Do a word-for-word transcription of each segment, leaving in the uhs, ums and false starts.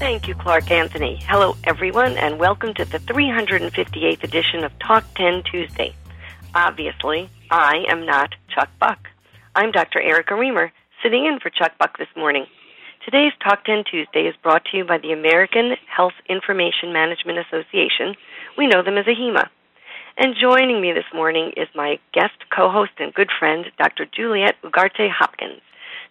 Thank you, Clark Anthony. Hello, everyone, and welcome to the three hundred fifty-eighth edition of Talk ten Tuesday. Obviously, I am not Chuck Buck. I'm Doctor Erica Remer, sitting in for Chuck Buck this morning. Today's Talk ten Tuesday is brought to you by the American Health Information Management Association. We know them as AHIMA. And joining me this morning is my guest co-host and good friend, Doctor Juliet Ugarte Hopkins.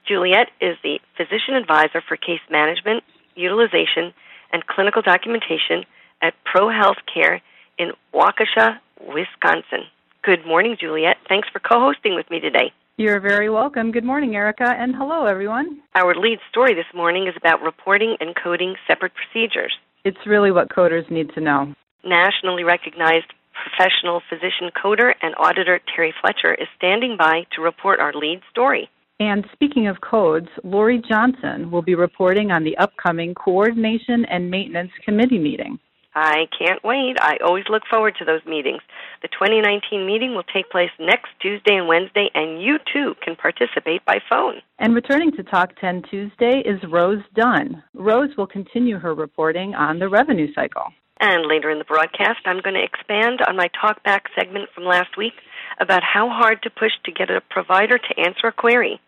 Juliet is the physician advisor for case management, utilization, and clinical documentation at ProHealth Care in Waukesha, Wisconsin. Good morning, Juliet. Thanks for co-hosting with me today. You're very welcome. Good morning, Erica, and hello, everyone. Our lead story this morning is about reporting and coding separate procedures. It's really what coders need to know. Nationally recognized professional physician coder and auditor Terry Fletcher is standing by to report our lead story. And speaking of codes, Laurie Johnson will be reporting on the upcoming Coordination and Maintenance Committee meeting. I can't wait. I always look forward to those meetings. The twenty nineteen meeting will take place next Tuesday and Wednesday, and you, too, can participate by phone. And returning to Talk ten Tuesday is Rose Dunn. Rose will continue her reporting on the revenue cycle. And later in the broadcast, I'm going to expand on my Talk Back segment from last week about how hard to push to get a provider to answer a query.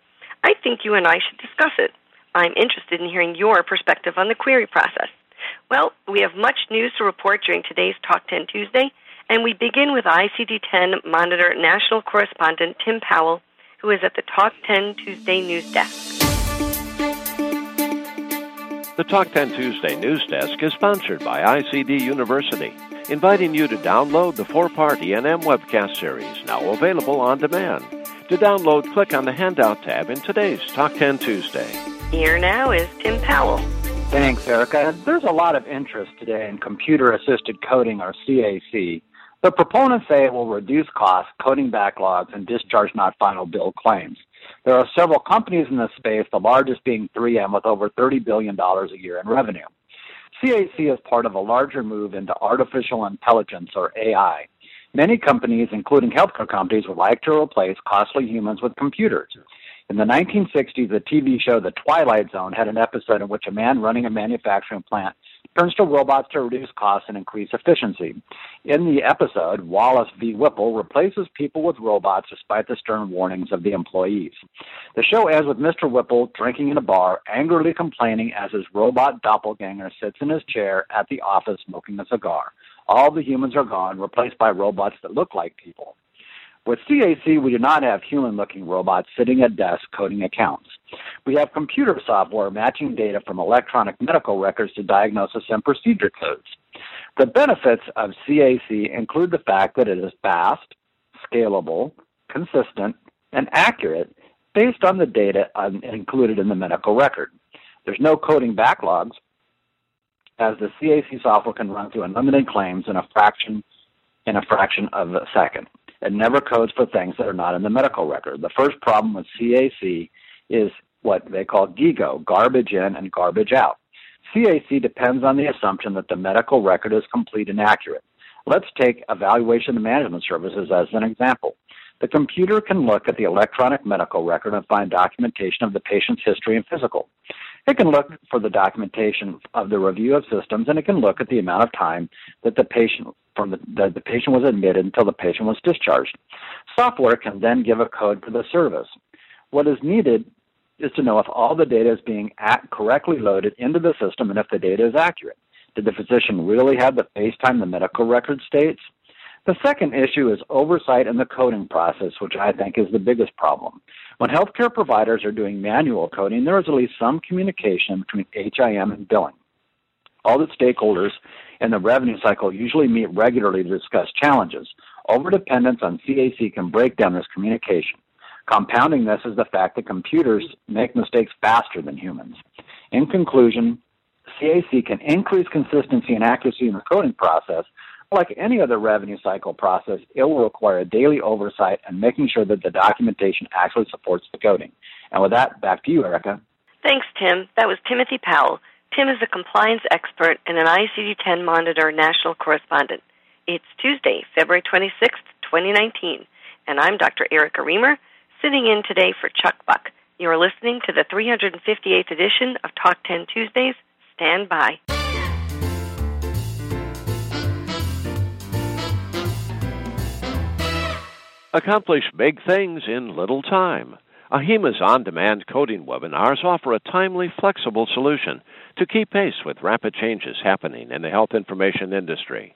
I think you and I should discuss it. I'm interested in hearing your perspective on the query process. Well, we have much news to report during today's Talk ten Tuesday, and we begin with I C D ten Monitor National Correspondent Tim Powell, who is at the Talk ten Tuesday News Desk. The Talk ten Tuesday News Desk is sponsored by I C D University, inviting you to download the four-part E N M webcast series, now available on demand. To download, click on the Handout tab in today's Talk ten Tuesday. Here now is Tim Powell. Thanks, Erica. There's a lot of interest today in computer-assisted coding, or C A C. The proponents say it will reduce costs, coding backlogs, and discharge not final bill claims. There are several companies in this space, the largest being three M, with over thirty billion dollars a year in revenue. C A C is part of a larger move into artificial intelligence, or A I. Many companies, including healthcare companies, would like to replace costly humans with computers. In the nineteen sixties, the T V show The Twilight Zone had an episode in which a man running a manufacturing plant turns to robots to reduce costs and increase efficiency. In the episode, Wallace v. Whipple replaces people with robots despite the stern warnings of the employees. The show ends with Mister Whipple drinking in a bar, angrily complaining as his robot doppelganger sits in his chair at the office smoking a cigar. All the humans are gone, replaced by robots that look like people. With C A C, we do not have human-looking robots sitting at desks coding accounts. We have computer software matching data from electronic medical records to diagnosis and procedure codes. The benefits of C A C include the fact that it is fast, scalable, consistent, and accurate based on the data included in the medical record. There's no coding backlogs, as the C A C software can run through unlimited claims in a fraction in a fraction of a second. It never codes for things that are not in the medical record. The first problem with C A C is what they call GIGO, garbage in and garbage out. C A C depends on the assumption that the medical record is complete and accurate. Let's take evaluation and management services as an example. The computer can look at the electronic medical record and find documentation of the patient's history and physical. It can look for the documentation of the review of systems, and it can look at the amount of time that the patient from the, that the patient was admitted until the patient was discharged. Software can then give a code for the service. What is needed is to know if all the data is being at, correctly loaded into the system and if the data is accurate. Did the physician really have the face time the medical record states? The second issue is oversight in the coding process, which I think is the biggest problem. When healthcare providers are doing manual coding, there is at least some communication between H I M and billing. All the stakeholders in the revenue cycle usually meet regularly to discuss challenges. Overdependence on C A C can break down this communication. Compounding this is the fact that computers make mistakes faster than humans. In conclusion, C A C can increase consistency and accuracy in the coding process, like any other revenue cycle process, it will require a daily oversight and making sure that the documentation actually supports the coding. And with that, back to you, Erica. Thanks, Tim. That was Timothy Powell. Tim is a compliance expert and an I C D ten Monitor national correspondent. It's Tuesday, February twenty-sixth, twenty nineteen, and I'm Doctor Erica Remer, sitting in today for Chuck Buck. You are listening to the three hundred fifty-eighth edition of Talk Ten Tuesdays. Stand by. Accomplish big things in little time. AHIMA's on-demand coding webinars offer a timely, flexible solution to keep pace with rapid changes happening in the health information industry.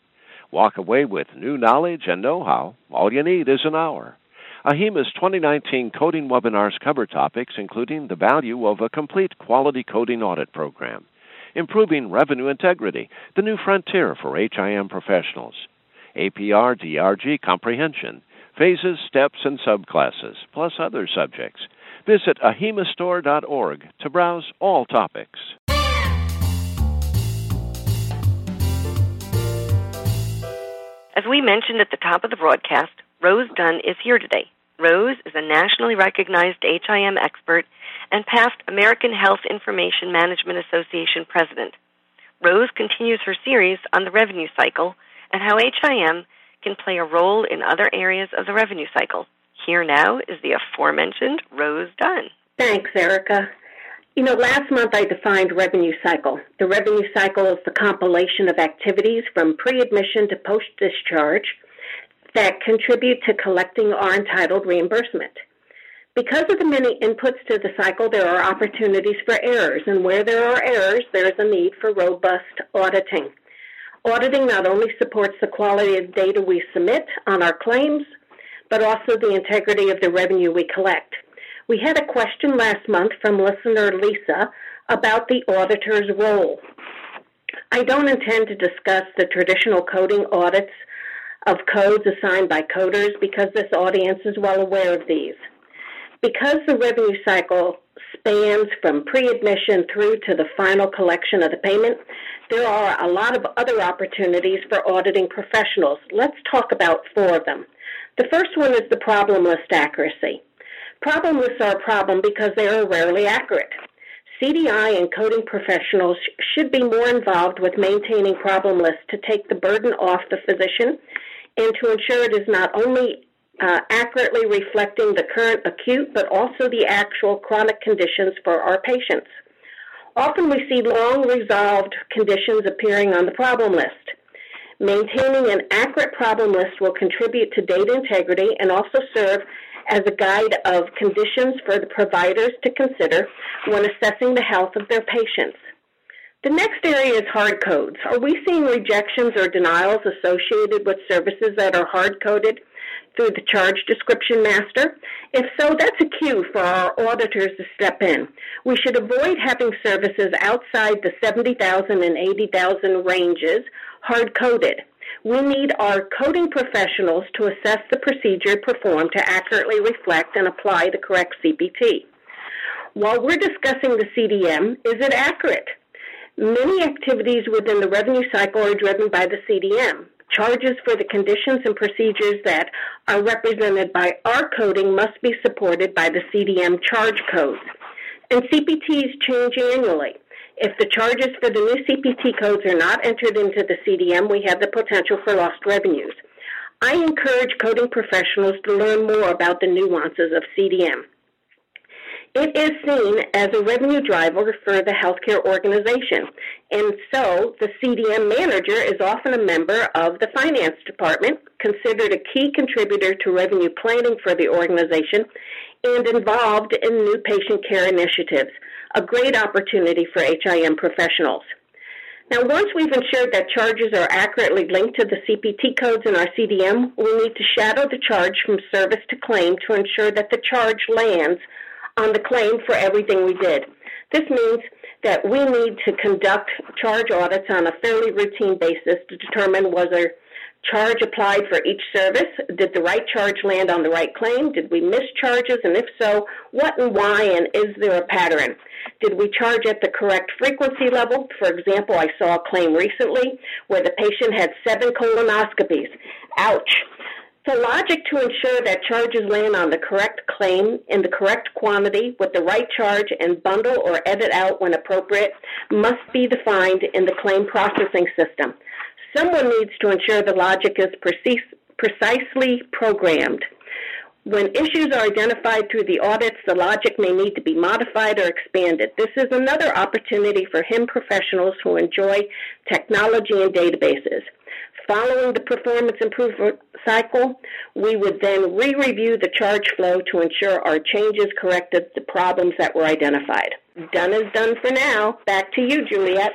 Walk away with new knowledge and know-how. All you need is an hour. AHIMA's twenty nineteen coding webinars cover topics including the value of a complete quality coding audit program, improving revenue integrity, the new frontier for H I M professionals, A P R D R G comprehension, phases, steps, and subclasses, plus other subjects. Visit ahima store dot org to browse all topics. As we mentioned at the top of the broadcast, Rose Dunn is here today. Rose is a nationally recognized H I M expert and past American Health Information Management Association president. Rose continues her series on the revenue cycle and how H I M can play a role in other areas of the revenue cycle. Here now is the aforementioned Rose Dunn. Thanks, Erica. You know, last month I defined revenue cycle. The revenue cycle is the compilation of activities from pre-admission to post-discharge that contribute to collecting our entitled reimbursement. Because of the many inputs to the cycle, there are opportunities for errors, and where there are errors, there is a need for robust auditing. Auditing not only supports the quality of data we submit on our claims, but also the integrity of the revenue we collect. We had a question last month from listener Lisa about the auditor's role. I don't intend to discuss the traditional coding audits of codes assigned by coders because this audience is well aware of these. Because the revenue cycle spans from pre-admission through to the final collection of the payment, there are a lot of other opportunities for auditing professionals. Let's talk about four of them. The first one is the problem list accuracy. Problem lists are a problem because they are rarely accurate. C D I and coding professionals should be more involved with maintaining problem lists to take the burden off the physician and to ensure it is not only Uh, accurately reflecting the current acute but also the actual chronic conditions for our patients. Often we see long-resolved conditions appearing on the problem list. Maintaining an accurate problem list will contribute to data integrity and also serve as a guide of conditions for the providers to consider when assessing the health of their patients. The next area is hard codes. Are we seeing rejections or denials associated with services that are hard-coded through the charge description master? If so, that's a cue for our auditors to step in. We should avoid having services outside the seventy thousand and eighty thousand ranges hard-coded. We need our coding professionals to assess the procedure performed to accurately reflect and apply the correct C P T. While we're discussing the C D M, is it accurate? Many activities within the revenue cycle are driven by the C D M. Charges for the conditions and procedures that are represented by our coding must be supported by the C D M charge codes. And C P Ts change annually. If the charges for the new C P T codes are not entered into the C D M, we have the potential for lost revenues. I encourage coding professionals to learn more about the nuances of C D M. It is seen as a revenue driver for the healthcare organization, and so the C D M manager is often a member of the finance department, considered a key contributor to revenue planning for the organization, and involved in new patient care initiatives, a great opportunity for H I M professionals. Now, once we've ensured that charges are accurately linked to the C P T codes in our C D M, we need to shadow the charge from service to claim to ensure that the charge lands on the claim for everything we did. This means that we need to conduct charge audits on a fairly routine basis to determine whether charge applied for each service, did the right charge land on the right claim, did we miss charges, and if so, what and why, and is there a pattern? Did we charge at the correct frequency level? For example, I saw a claim recently where the patient had seven colonoscopies. Ouch. So logic to ensure that charges land on the correct claim in the correct quantity with the right charge and bundle or edit out when appropriate must be defined in the claim processing system. Someone needs to ensure the logic is precis- precisely programmed. When issues are identified through the audits, the logic may need to be modified or expanded. This is another opportunity for H I M professionals who enjoy technology and databases. Following the performance improvement cycle, we would then re-review the charge flow to ensure our changes corrected the problems that were identified. Done is done for now. Back to you, Juliet.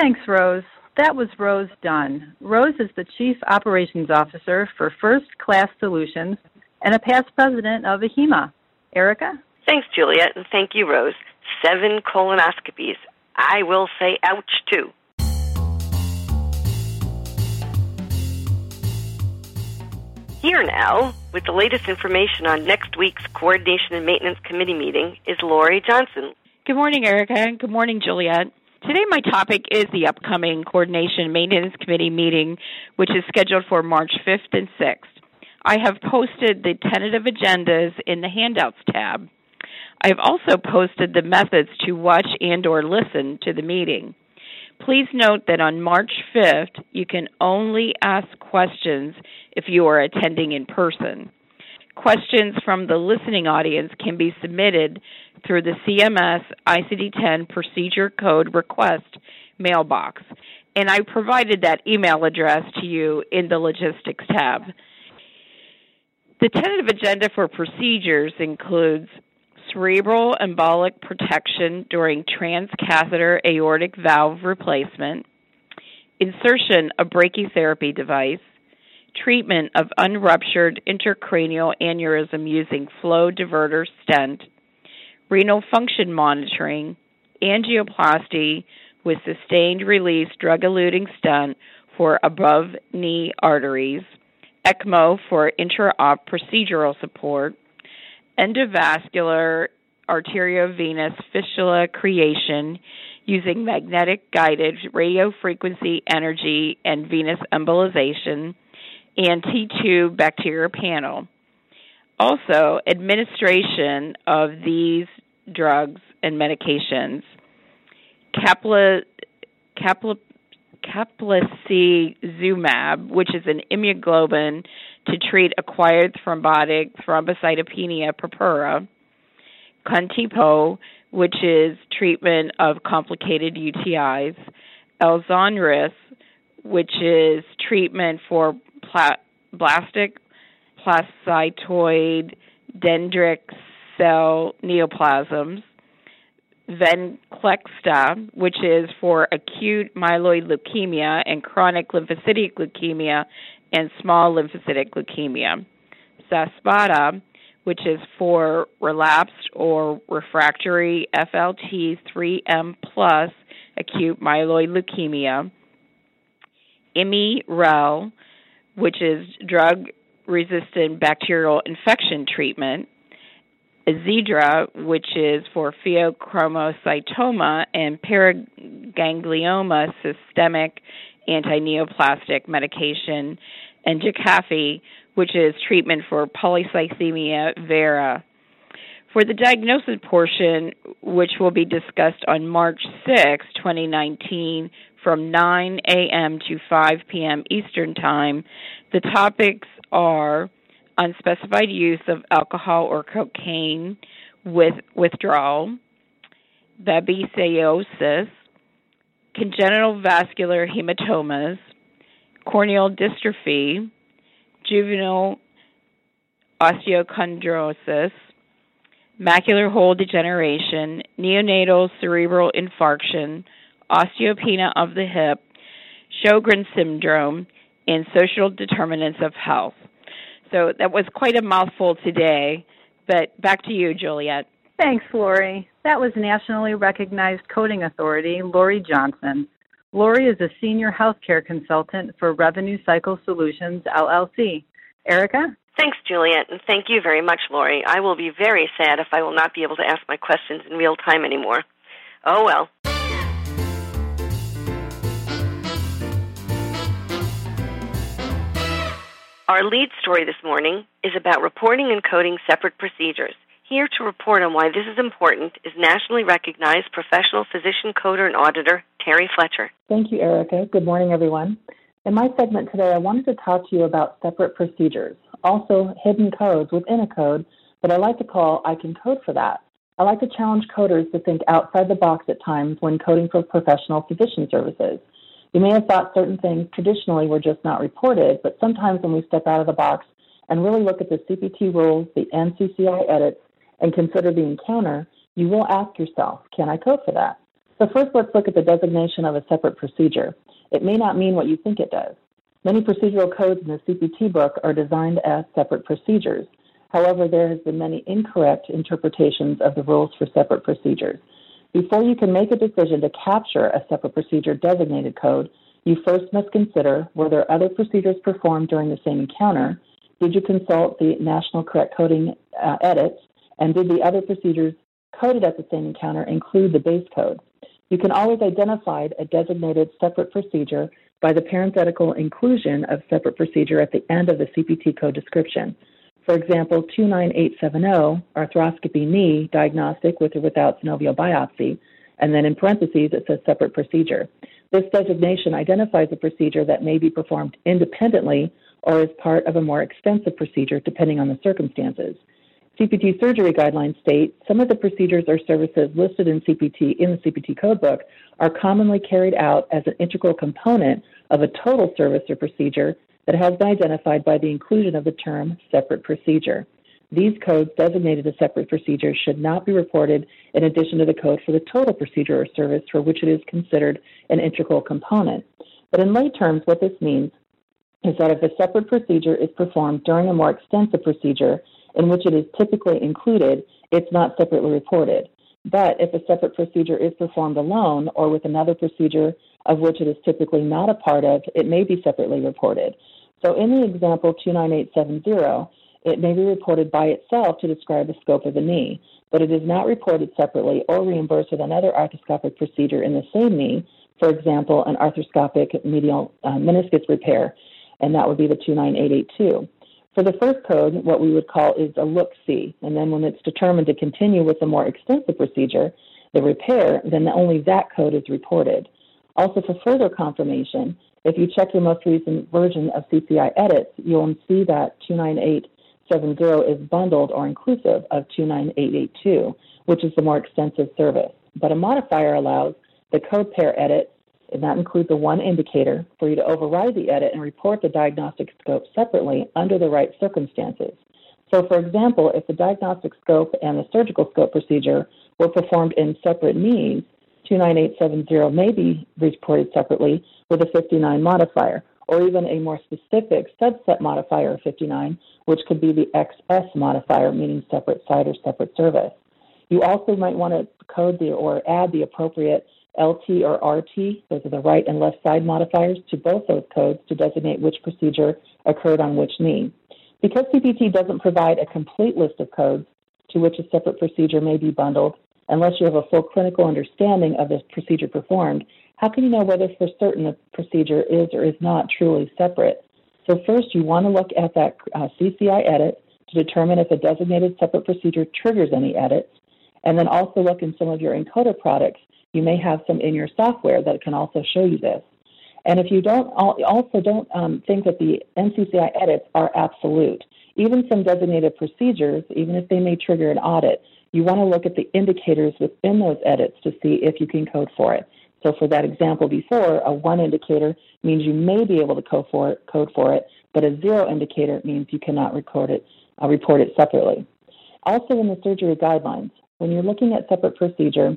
Thanks, Rose. That was Rose Dunn. Rose is the Chief Operations Officer for First Class Solutions and a past president of AHIMA. Erica? Thanks, Juliet, and thank you, Rose. Seven colonoscopies. I will say ouch, too. Here now, with the latest information on next week's Coordination and Maintenance Committee meeting, is Laurie Johnson. Good morning, Erica. Good morning, Juliet. Today my topic is the upcoming Coordination and Maintenance Committee meeting, which is scheduled for March fifth and sixth. I have posted the tentative agendas in the Handouts tab. I've also posted the methods to watch and or listen to the meeting. Please note that on March fifth, you can only ask questions if you are attending in person. Questions from the listening audience can be submitted through the C M S I C D ten Procedure Code Request mailbox, and I provided that email address to you in the Logistics tab. The tentative agenda for procedures includes cerebral embolic protection during transcatheter aortic valve replacement, insertion of brachytherapy device, treatment of unruptured intracranial aneurysm using flow diverter stent, renal function monitoring, angioplasty with sustained release drug-eluting stent for above-knee arteries, ECMO for intra-op procedural support, endovascular arteriovenous fistula creation using magnetic-guided radiofrequency energy and venous embolization, and T two bacterial panel. Also, administration of these drugs and medications, Capla, Capla, caplacizumab, which is an immunoglobulin to treat acquired thrombotic thrombocytopenia purpura, Cuntipo, which is treatment of complicated U T Is, Elzonris, which is treatment for pla- blastic placocytoid dendritic cell neoplasms, Venclexta, which is for acute myeloid leukemia and chronic lymphocytic leukemia and small lymphocytic leukemia, Saspata, which is for relapsed or refractory F L T three M plus acute myeloid leukemia, IMI-REL, which is drug-resistant bacterial infection treatment, Azedra, which is for pheochromocytoma and paraganglioma systemic anti-neoplastic medication, and Jakafi, which is treatment for polycythemia vera. For the diagnosis portion, which will be discussed on March sixth, twenty nineteen, from nine a.m. to five p.m. Eastern Time, the topics are unspecified use of alcohol or cocaine with withdrawal, babesiosis, congenital vascular hematomas, corneal dystrophy, juvenile osteochondrosis, macular hole degeneration, neonatal cerebral infarction, osteopenia of the hip, Sjogren's syndrome, and social determinants of health. So that was quite a mouthful today, but back to you, Juliet. Thanks, Laurie. That was nationally recognized coding authority, Laurie Johnson. Laurie is a senior healthcare consultant for Revenue Cycle Solutions, L L C. Erica? Thanks, Juliet, and thank you very much, Laurie. I will be very sad if I will not be able to ask my questions in real time anymore. oh well. Our lead story this morning is about reporting and coding separate procedures. Here to report on why this is important is nationally recognized professional physician coder and auditor, Terry Fletcher. Thank you, Erica. Good morning, everyone. In my segment today, I wanted to talk to you about separate procedures, also hidden codes within a code, but I like to call I Can Code for That. I like to challenge coders to think outside the box at times when coding for professional physician services. You may have thought certain things traditionally were just not reported, but sometimes when we step out of the box and really look at the C P T rules, the N C C I edits, and consider the encounter, you will ask yourself, can I code for that? So first, let's look at the designation of a separate procedure. It may not mean what you think it does. Many procedural codes in the C P T book are designed as separate procedures. However, there has been many incorrect interpretations of the rules for separate procedures. Before you can make a decision to capture a separate procedure designated code, you first must consider, were there other procedures performed during the same encounter? Did you consult the National Correct Coding uh, edits? And did the other procedures coded at the same encounter include the base code? You can always identify a designated separate procedure by the parenthetical inclusion of separate procedure at the end of the C P T code description. For example, two nine eight seven zero, arthroscopy knee, diagnostic with or without synovial biopsy, and then in parentheses it says separate procedure. This designation identifies a procedure that may be performed independently or as part of a more extensive procedure depending on the circumstances. C P T surgery guidelines state some of the procedures or services listed in C P T in the C P T codebook are commonly carried out as an integral component of a total service or procedure that has been identified by the inclusion of the term separate procedure. These codes designated as separate procedures should not be reported in addition to the code for the total procedure or service for which it is considered an integral component. But in lay terms, what this means is that if a separate procedure is performed during a more extensive procedure in which it is typically included, it's not separately reported. But if a separate procedure is performed alone or with another procedure of which it is typically not a part of, it may be separately reported. So in the example two nine eight seven zero, it may be reported by itself to describe the scope of the knee, but it is not reported separately or reimbursed with another arthroscopic procedure in the same knee, for example, an arthroscopic medial uh, meniscus repair, and that would be the two nine eight eight two. For the first code, what we would call is a look-see, and then when it's determined to continue with a more extensive procedure, the repair, then only that code is reported. Also, for further confirmation, if you check your most recent version of C C I edits, you'll see that two nine eight seven zero is bundled or inclusive of two nine eight eight two, which is the more extensive service. But a modifier allows the code pair edit, and that includes the one indicator, for you to override the edit and report the diagnostic scope separately under the right circumstances. So, for example, if the diagnostic scope and the surgical scope procedure were performed in separate knees, two nine eight seven zero may be reported separately with a fifty-nine modifier, or even a more specific subset modifier of fifty-nine, which could be the X S modifier, meaning separate site or separate service. You also might want to code the or add the appropriate L T or R T, those are the right and left side modifiers, to both those codes to designate which procedure occurred on which knee. Because C P T doesn't provide a complete list of codes to which a separate procedure may be bundled, unless you have a full clinical understanding of the procedure performed, how can you know whether for certain a procedure is or is not truly separate? So first, you want to look at that uh, C C I edit to determine if a designated separate procedure triggers any edits, and then also look in some of your encoder products. You may have some in your software that can also show you this. And if you don't, also don't um, think that the N C C I edits are absolute. Even some designated procedures, even if they may trigger an audit, you want to look at the indicators within those edits to see if you can code for it. So for that example before, a one indicator means you may be able to code for it, code for it but a zero indicator means you cannot record it, uh, report it separately. Also in the surgery guidelines, when you're looking at separate procedure,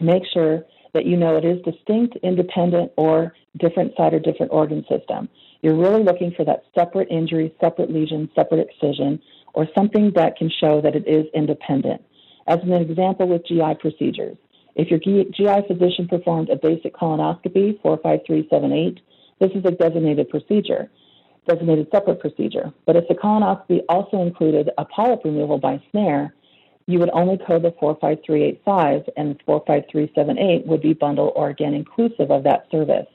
make sure that you know it is distinct, independent, or different site or different organ system. You're really looking for that separate injury, separate lesion, separate excision, or something that can show that it is independent. As an example with G I procedures, if your G I physician performed a basic colonoscopy, four five three seven eight, this is a designated procedure, designated separate procedure. But if the colonoscopy also included a polyp removal by snare, you would only code the four five three eight five, and four five three seven eight would be bundle or, again, inclusive of that service.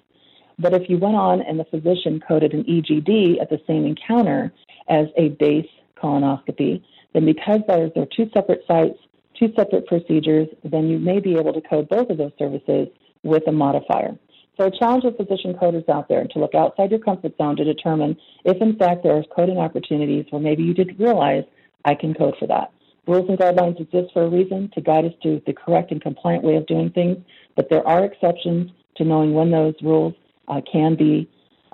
But if you went on and the physician coded an E G D at the same encounter as a base colonoscopy, then because those are two separate sites, two separate procedures, then you may be able to code both of those services with a modifier. So I challenge the physician coders out there to look outside your comfort zone to determine if, in fact, there are coding opportunities where maybe you didn't realize I can code for that. Rules and guidelines exist for a reason to guide us to the correct and compliant way of doing things, but there are exceptions to knowing when those rules Uh, can be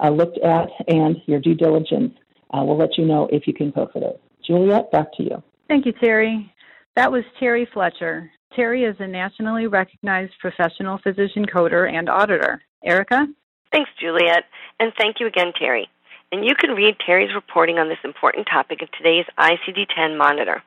uh, looked at, and your due diligence uh, will let you know if you can code for those. Juliet, back to you. Thank you, Terry. That was Terry Fletcher. Terry is a nationally recognized professional physician coder and auditor. Erica? Thanks, Juliet, and thank you again, Terry. And you can read Terry's reporting on this important topic in today's I C D ten Monitor.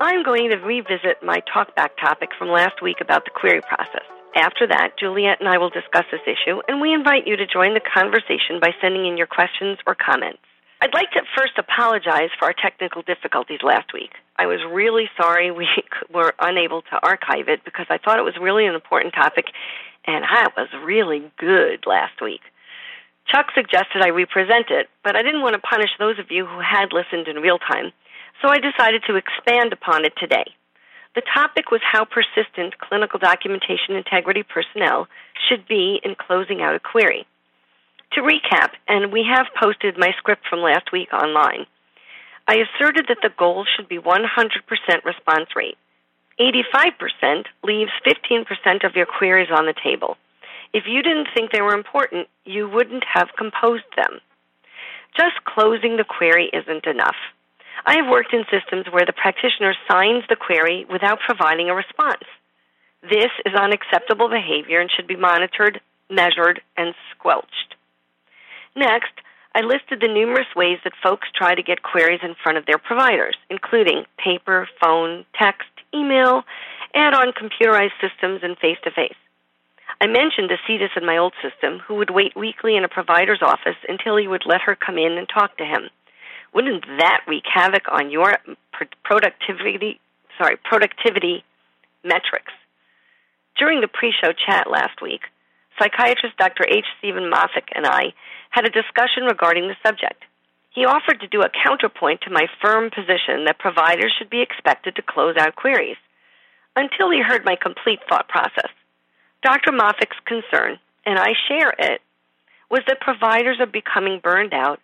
I'm going to revisit my talkback topic from last week about the query process. After that, Juliet and I will discuss this issue, and we invite you to join the conversation by sending in your questions or comments. I'd like to first apologize for our technical difficulties last week. I was really sorry we were unable to archive it because I thought it was really an important topic, and I was really good last week. Chuck suggested I represent it, but I didn't want to punish those of you who had listened in real time, so I decided to expand upon it today. The topic was how persistent clinical documentation integrity personnel should be in closing out a query. To recap, and we have posted my script from last week online, I asserted that the goal should be one hundred percent response rate. eighty-five percent leaves fifteen percent of your queries on the table. If you didn't think they were important, you wouldn't have composed them. Just closing the query isn't enough. I have worked in systems where the practitioner signs the query without providing a response. This is unacceptable behavior and should be monitored, measured, and squelched. Next, I listed the numerous ways that folks try to get queries in front of their providers, including paper, phone, text, email, add-on computerized systems, and face-to-face. I mentioned a C D I S in my old system who would wait weekly in a provider's office until he would let her come in and talk to him. Wouldn't that wreak havoc on your productivity, sorry, productivity metrics? During the pre-show chat last week, psychiatrist Doctor H. Stephen Moffick and I had a discussion regarding the subject. He offered to do a counterpoint to my firm position that providers should be expected to close out queries, until he heard my complete thought process. Doctor Moffick's concern, and I share it, was that providers are becoming burned out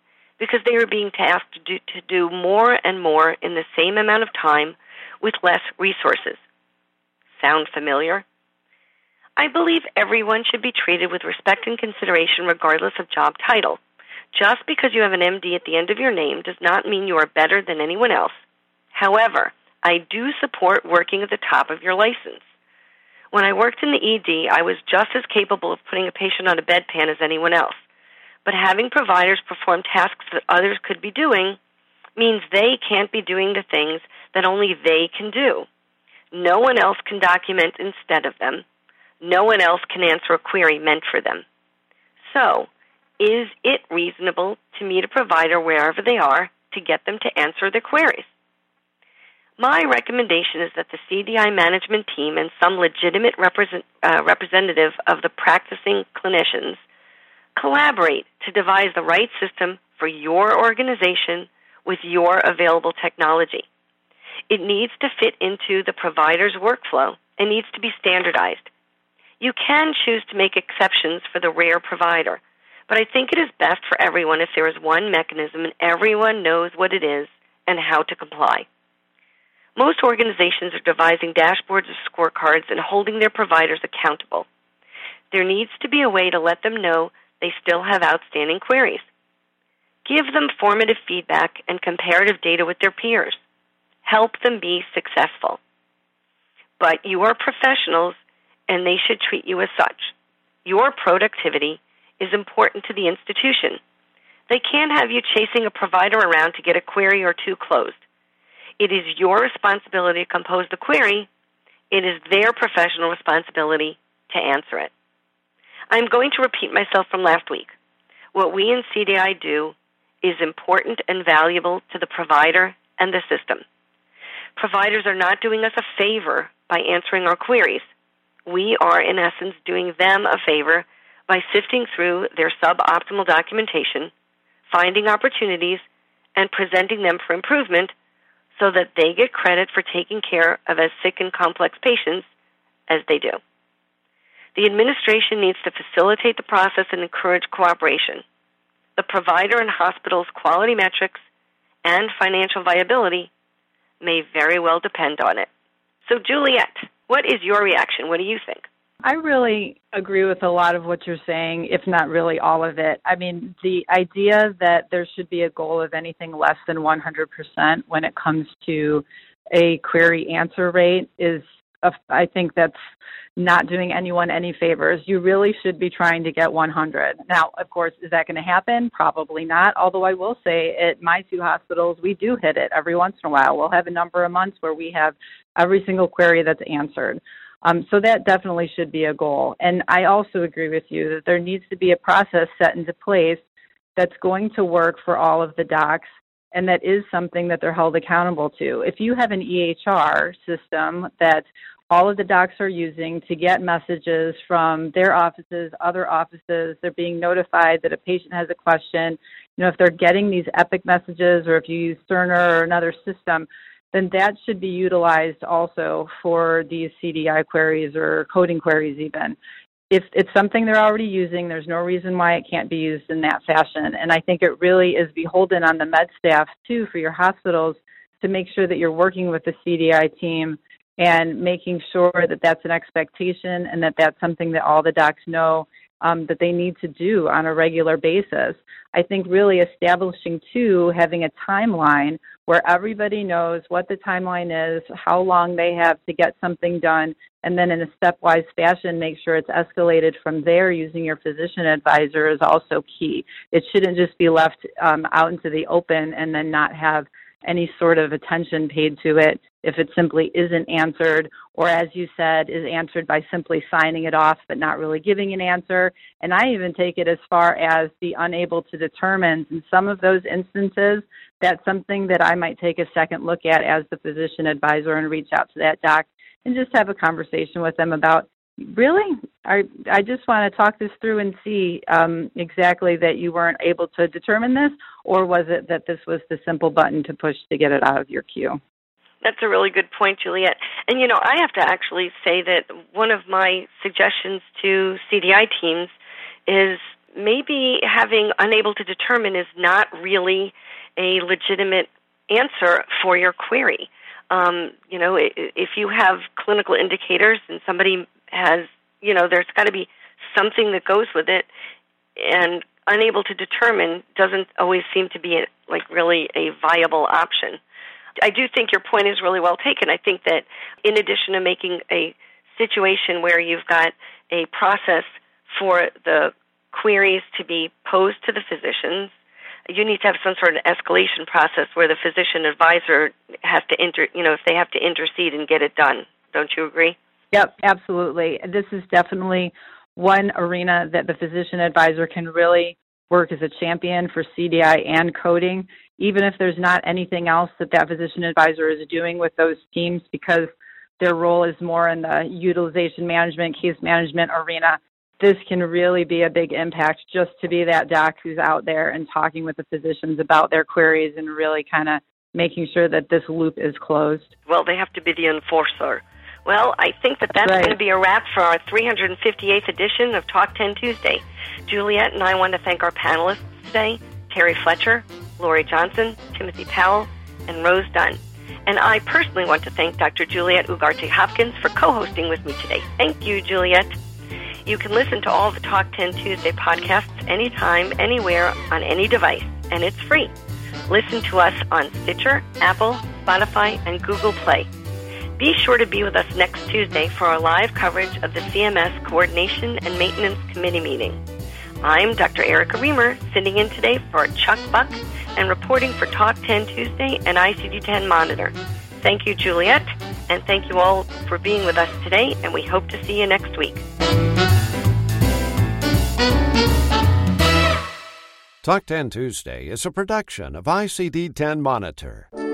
because they are being tasked to do, to do more and more in the same amount of time with less resources. Sound familiar? I believe everyone should be treated with respect and consideration regardless of job title. Just because you have an M D at the end of your name does not mean you are better than anyone else. However, I do support working at the top of your license. When I worked in the E D, I was just as capable of putting a patient on a bedpan as anyone else. But having providers perform tasks that others could be doing means they can't be doing the things that only they can do. No one else can document instead of them. No one else can answer a query meant for them. So, is it reasonable to meet a provider wherever they are to get them to answer their queries? My recommendation is that the C D I management team and some legitimate represent, uh, representative of the practicing clinicians collaborate to devise the right system for your organization with your available technology. It needs to fit into the provider's workflow and needs to be standardized. You can choose to make exceptions for the rare provider, but I think it is best for everyone if there is one mechanism and everyone knows what it is and how to comply. Most organizations are devising dashboards or scorecards and holding their providers accountable. There needs to be a way to let them know they still have outstanding queries. Give them formative feedback and comparative data with their peers. Help them be successful. But you are professionals, and they should treat you as such. Your productivity is important to the institution. They can't have you chasing a provider around to get a query or two closed. It is your responsibility to compose the query. It is their professional responsibility to answer it. I'm going to repeat myself from last week. What we in C D I do is important and valuable to the provider and the system. Providers are not doing us a favor by answering our queries. We are, in essence, doing them a favor by sifting through their suboptimal documentation, finding opportunities, and presenting them for improvement so that they get credit for taking care of as sick and complex patients as they do. The administration needs to facilitate the process and encourage cooperation. The provider and hospital's quality metrics and financial viability may very well depend on it. So, Juliet, what is your reaction? What do you think? I really agree with a lot of what you're saying, if not really all of it. I mean, the idea that there should be a goal of anything less than one hundred percent when it comes to a query answer rate is, a, I think that's not doing anyone any favors. You really should be trying to get one hundred. Now, of course, is that going to happen? Probably not, although I will say at my two hospitals, we do hit it every once in a while. We'll have a number of months where we have every single query that's answered. Um, so that definitely should be a goal. And I also agree with you that there needs to be a process set into place that's going to work for all of the docs, and that is something that they're held accountable to. If you have an E H R system that all of the docs are using to get messages from their offices, other offices, they're being notified that a patient has a question, you know, if they're getting these Epic messages or if you use Cerner or another system, then that should be utilized also for these C D I queries or coding queries even. If it's something they're already using, there's no reason why it can't be used in that fashion. And I think it really is beholden on the med staff, too, for your hospitals to make sure that you're working with the C D I team and making sure that that's an expectation and that that's something that all the docs know Um, that they need to do on a regular basis. I think really establishing, too, having a timeline where everybody knows what the timeline is, how long they have to get something done, and then in a stepwise fashion make sure it's escalated from there using your physician advisor is also key. It shouldn't just be left um, out into the open and then not have any sort of attention paid to it if it simply isn't answered, or as you said, is answered by simply signing it off but not really giving an answer. And I even take it as far as the unable to determine. In some of those instances, that's something that I might take a second look at as the physician advisor and reach out to that doc and just have a conversation with them about, really? I, I just want to talk this through and see um, exactly that you weren't able to determine this, or was it that this was the simple button to push to get it out of your queue? That's a really good point, Juliet. And, you know, I have to actually say that one of my suggestions to C D I teams is maybe having unable to determine is not really a legitimate answer for your query. Um, you know, if you have clinical indicators and somebody has, you know, there's got to be something that goes with it, and unable to determine doesn't always seem to be, a, like, really a viable option. I do think your point is really well taken. I think that in addition to making a situation where you've got a process for the queries to be posed to the physicians, you need to have some sort of escalation process where the physician advisor has to, inter, you know, if they have to intercede and get it done. Don't you agree? Yep, absolutely. This is definitely one arena that the physician advisor can really work as a champion for C D I and coding, even if there's not anything else that that physician advisor is doing with those teams, because their role is more in the utilization management, case management arena. This can really be a big impact just to be that doc who's out there and talking with the physicians about their queries and really kind of making sure that this loop is closed. Well, they have to be the enforcer. Well, I think that that's right. Going to be a wrap for our three hundred fifty-eighth edition of Talk ten Tuesday. Juliet and I want to thank our panelists today, Terry Fletcher, Laurie Johnson, Timothy Powell, and Rose Dunn. And I personally want to thank Doctor Juliet Ugarte Hopkins for co-hosting with me today. Thank you, Juliet. You can listen to all the Talk ten Tuesday podcasts anytime, anywhere, on any device, and it's free. Listen to us on Stitcher, Apple, Spotify, and Google Play. Be sure to be with us next Tuesday for our live coverage of the C M S Coordination and Maintenance Committee meeting. I'm Doctor Erica Remer, sitting in today for Chuck Buck and reporting for Talk ten Tuesday and I C D ten Monitor. Thank you, Juliet, and thank you all for being with us today, and we hope to see you next week. Talk ten Tuesday is a production of I C D ten Monitor.